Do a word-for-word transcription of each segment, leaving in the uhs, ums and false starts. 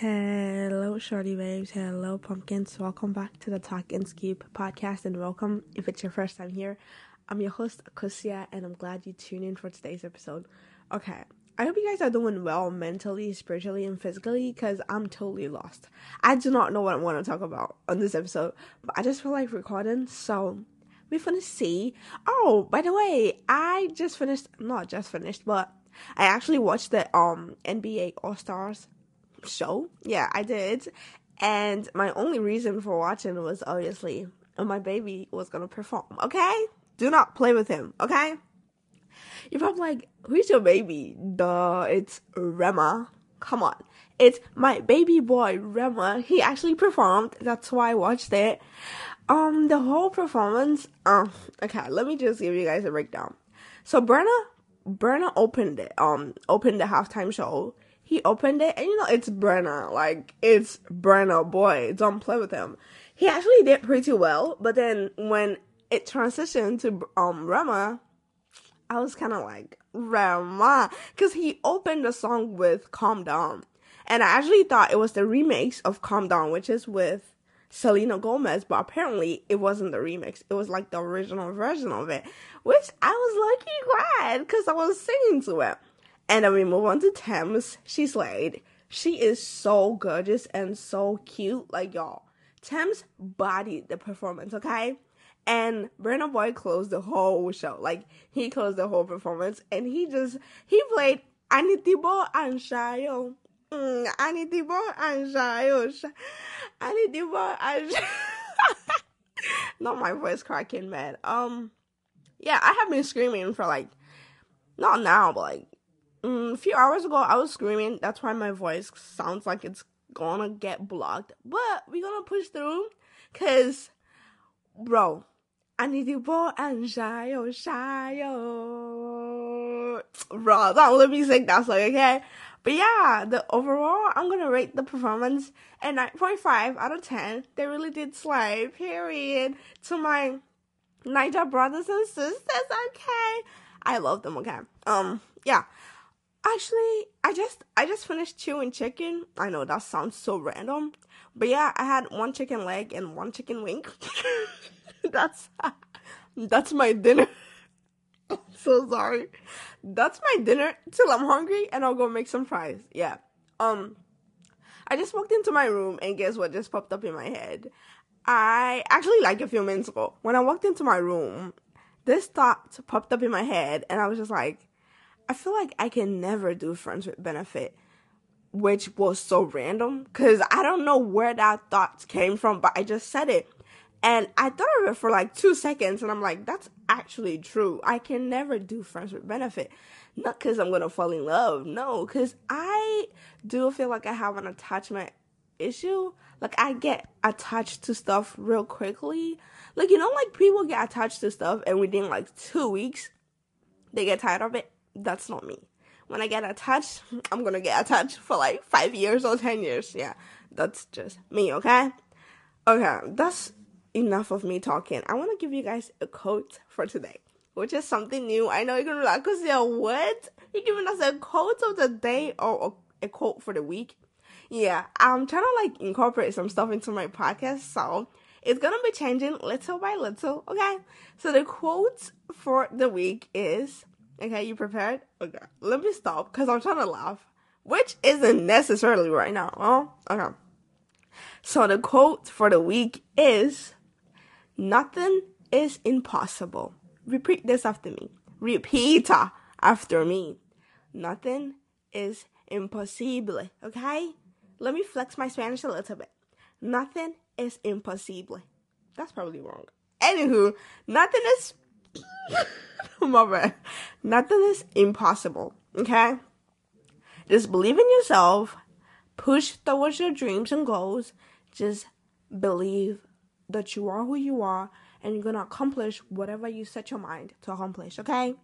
Hello shorty babes, hello pumpkins, welcome back to the Talk and Scoop podcast, and welcome if it's your first time here. I'm your host Akusia, and I'm glad you tuned in for today's episode. Okay, I hope you guys are doing well mentally, spiritually, and physically, because I'm totally lost. I do not know what I want to talk about on this episode, but I just feel like recording, so we're gonna see. Oh, by the way, I just finished, not just finished, but I actually watched the um N B A All-Stars show. Yeah, I did. And my only reason for watching was obviously my baby was gonna perform. Okay, do not play with him. Okay, you're probably like, who's your baby? Duh, it's Rema. Come on, it's my baby boy Rema. He actually performed. That's why I watched it. Um, the whole performance. Um, uh, okay, let me just give you guys a breakdown. So Burna, Burna opened it. Um, opened the halftime show. He opened it, and you know, it's Burna, like, it's Burna Boy, don't play with him. He actually did pretty well, but then when it transitioned to um Rema, I was kind of like, Rema, because he opened the song with Calm Down, and I actually thought it was the remix of Calm Down, which is with Selena Gomez, but apparently it wasn't the remix, it was like the original version of it, which I was lucky glad, because I was singing to it. And then we move on to Tems. She slayed. She is so gorgeous and so cute. Like, y'all, Tems bodied the performance, okay? And Burna Boy closed the whole show. Like, he closed the whole performance. And he just, he played Anitibo an Shayo. Mm, Anitibo an Shayo. Anitibo an Shayo. Not my voice cracking, man. Um, yeah, I have been screaming for like, not now, but like, a few hours ago, I was screaming. That's why my voice sounds like it's gonna get blocked. But we're gonna push through. Because, bro, Anitibo an Shayo, Shayo. Bro, don't let me sing that song, okay? But yeah, the overall, I'm gonna rate the performance a nine point five out of ten. They really did slay, period. To my Naija brothers and sisters, okay? I love them, okay? Um, yeah. Actually, I just I just finished chewing chicken. I know that sounds so random, but yeah, I had one chicken leg and one chicken wing. that's that's my dinner. I'm so sorry. That's my dinner till I'm hungry, and I'll go make some fries. Yeah. Um, I just walked into my room, and guess what just popped up in my head? I actually like a few minutes ago when I walked into my room, this thought popped up in my head, and I was just like, I feel like I can never do friends with benefit, which was so random, because I don't know where that thought came from, but I just said it, and I thought of it for like two seconds, and I'm like, that's actually true. I can never do friends with benefit, not because I'm going to fall in love, no, because I do feel like I have an attachment issue. Like, I get attached to stuff real quickly. Like, you know, like, people get attached to stuff, and within like two weeks, they get tired of it. That's not me. When I get attached, I'm gonna get attached for like five years or ten years. Yeah, that's just me, okay? Okay, that's enough of me talking. I want to give you guys a quote for today, which is something new. I know you're gonna be like, because yeah, what? You're giving us a quote of the day or a quote for the week? Yeah, I'm trying to like incorporate some stuff into my podcast, so it's gonna be changing little by little, okay? So the quote for the week is... Okay, you prepared? Okay, let me stop, because I'm trying to laugh, which isn't necessarily right now. Oh, okay. So the quote for the week is, nothing is impossible. Repeat this after me. Repeat after me. Nothing is impossible, okay? Let me flex my Spanish a little bit. Nothing is impossible. That's probably wrong. Anywho, nothing is... My bad. Nothing is impossible, okay? Just believe in yourself. Push towards your dreams and goals. Just believe that you are who you are, and you're gonna accomplish whatever you set your mind to accomplish, okay?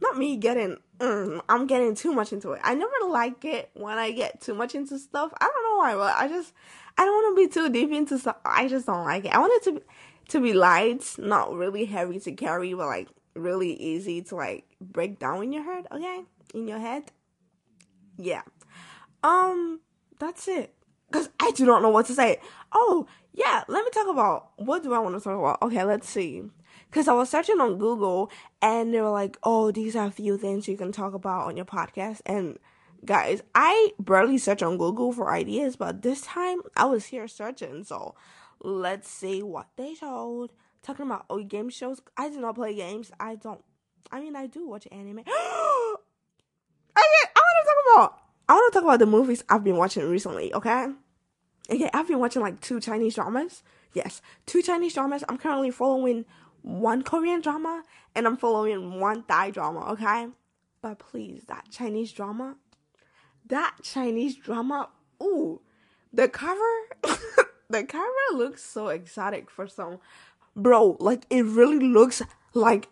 Not me getting, mm, I'm getting too much into it. I never like it when I get too much into stuff. I don't know why, but I just, I don't want to be too deep into stuff. I just don't like it. I want it to be, to be light, not really heavy to carry, but like really easy to like break down in your head, okay? In your head. Yeah. Um, that's it. because I do not know what to say. Oh, yeah, let me talk about, what do I want to talk about? Okay, let's see. Because I was searching on Google, and they were like, oh, these are a few things you can talk about on your podcast. And, guys, I barely search on Google for ideas, but this time I was here searching. So, let's see what they showed. Talking about old game shows. I do not play games. I don't. I mean, I do watch anime. Okay, I want to talk about, I want to talk about the movies I've been watching recently, okay? Okay, I've been watching, like, two Chinese dramas. Yes, two Chinese dramas. I'm currently following one Korean drama, and I'm following one Thai drama, okay? But please, that Chinese drama, that Chinese drama, ooh, the cover, the cover looks so exotic for some, bro, like, it really looks like,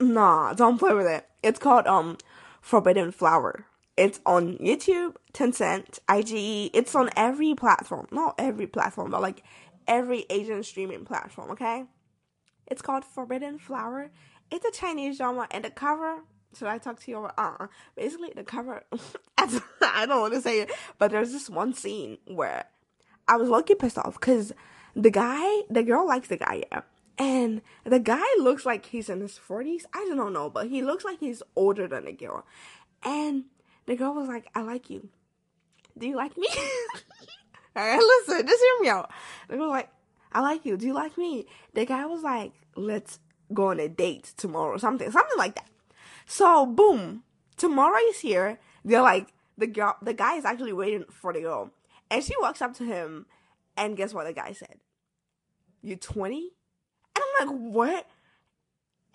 nah, don't play with it. It's called, um, Forbidden Flower. It's on YouTube, Tencent, I G E, it's on every platform, not every platform, but, like, every Asian streaming platform, okay? It's called Forbidden Flower. It's a Chinese drama, and the cover, should I talk to you over? Uh-uh. Basically, the cover, I don't want to say it, but there's this one scene where I was low-key pissed off, because the guy, the girl likes the guy, yeah, and the guy looks like he's in his forties, I don't know, but he looks like he's older than the girl, and the girl was like, I like you, do you like me? Alright, listen, just hear me out. The girl was like, I like you, do you like me? The guy was like, let's go on a date tomorrow, something, something like that. So, boom, tomorrow is here. They're like, the girl, the guy is actually waiting for the girl. And she walks up to him, and guess what the guy said? You twenty? And I'm like, what?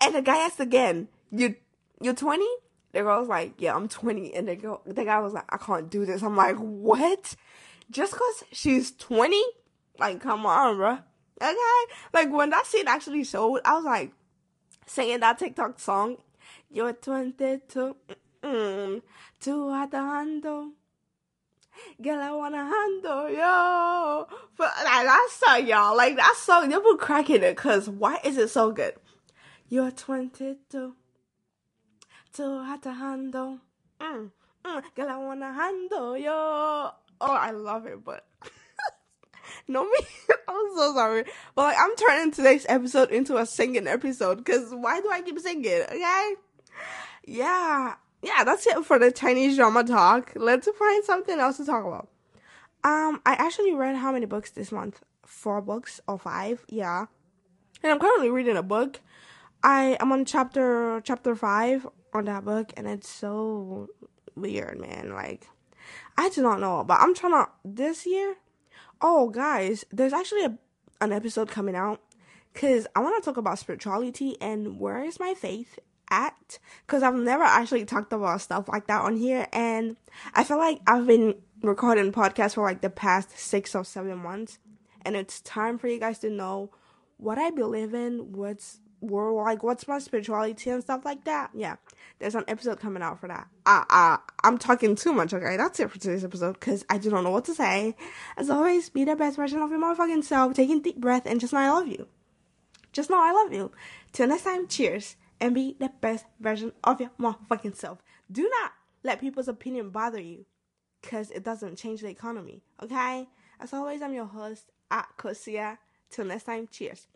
And the guy asked again, you, you twenty? The girl's like, yeah, I'm twenty. And the girl, the guy was like, I can't do this. I'm like, what? Just because she's twenty? Like, come on, bro. Okay? Like, when that scene actually showed, I was like, singing that TikTok song. You're twenty-two. Mm-mm. Two at the handle. Girl, I wanna handle, yo. But, like, that song, y'all. Like, that song, they were cracking it, because why is it so good? You're twenty-two. Two at the handle. Mm, mm, girl, I wanna handle, yo. Oh, I love it, but... No, me, I'm so sorry, but like, I'm turning today's episode into a singing episode, because why do I keep singing, okay? Yeah, yeah, that's it for the Chinese drama talk. Let's find something else to talk about. Um, I actually read how many books this month? Four books, or five, yeah, and I'm currently reading a book. I am on chapter, chapter five on that book, and it's so weird, man, like, I do not know, but I'm trying to, this year, oh, guys, there's actually a, an episode coming out because I want to talk about spirituality and where is my faith at? Because I've never actually talked about stuff like that on here. And I feel like I've been recording podcasts for like the past six or seven months. And it's time for you guys to know what I believe in, what's world, like what's my spirituality and stuff like that. Yeah, there's an episode coming out for that. Uh, uh, I'm talking too much, okay? That's it for today's episode, because I do not know what to say. As always, be the best version of your motherfucking self, taking deep breath, and just know I love you. Just know I love you. Till next time, cheers, and be the best version of your motherfucking self. Do not let people's opinion bother you, because it doesn't change the economy, okay? As always, I'm your host, Akusia. Till next time, cheers.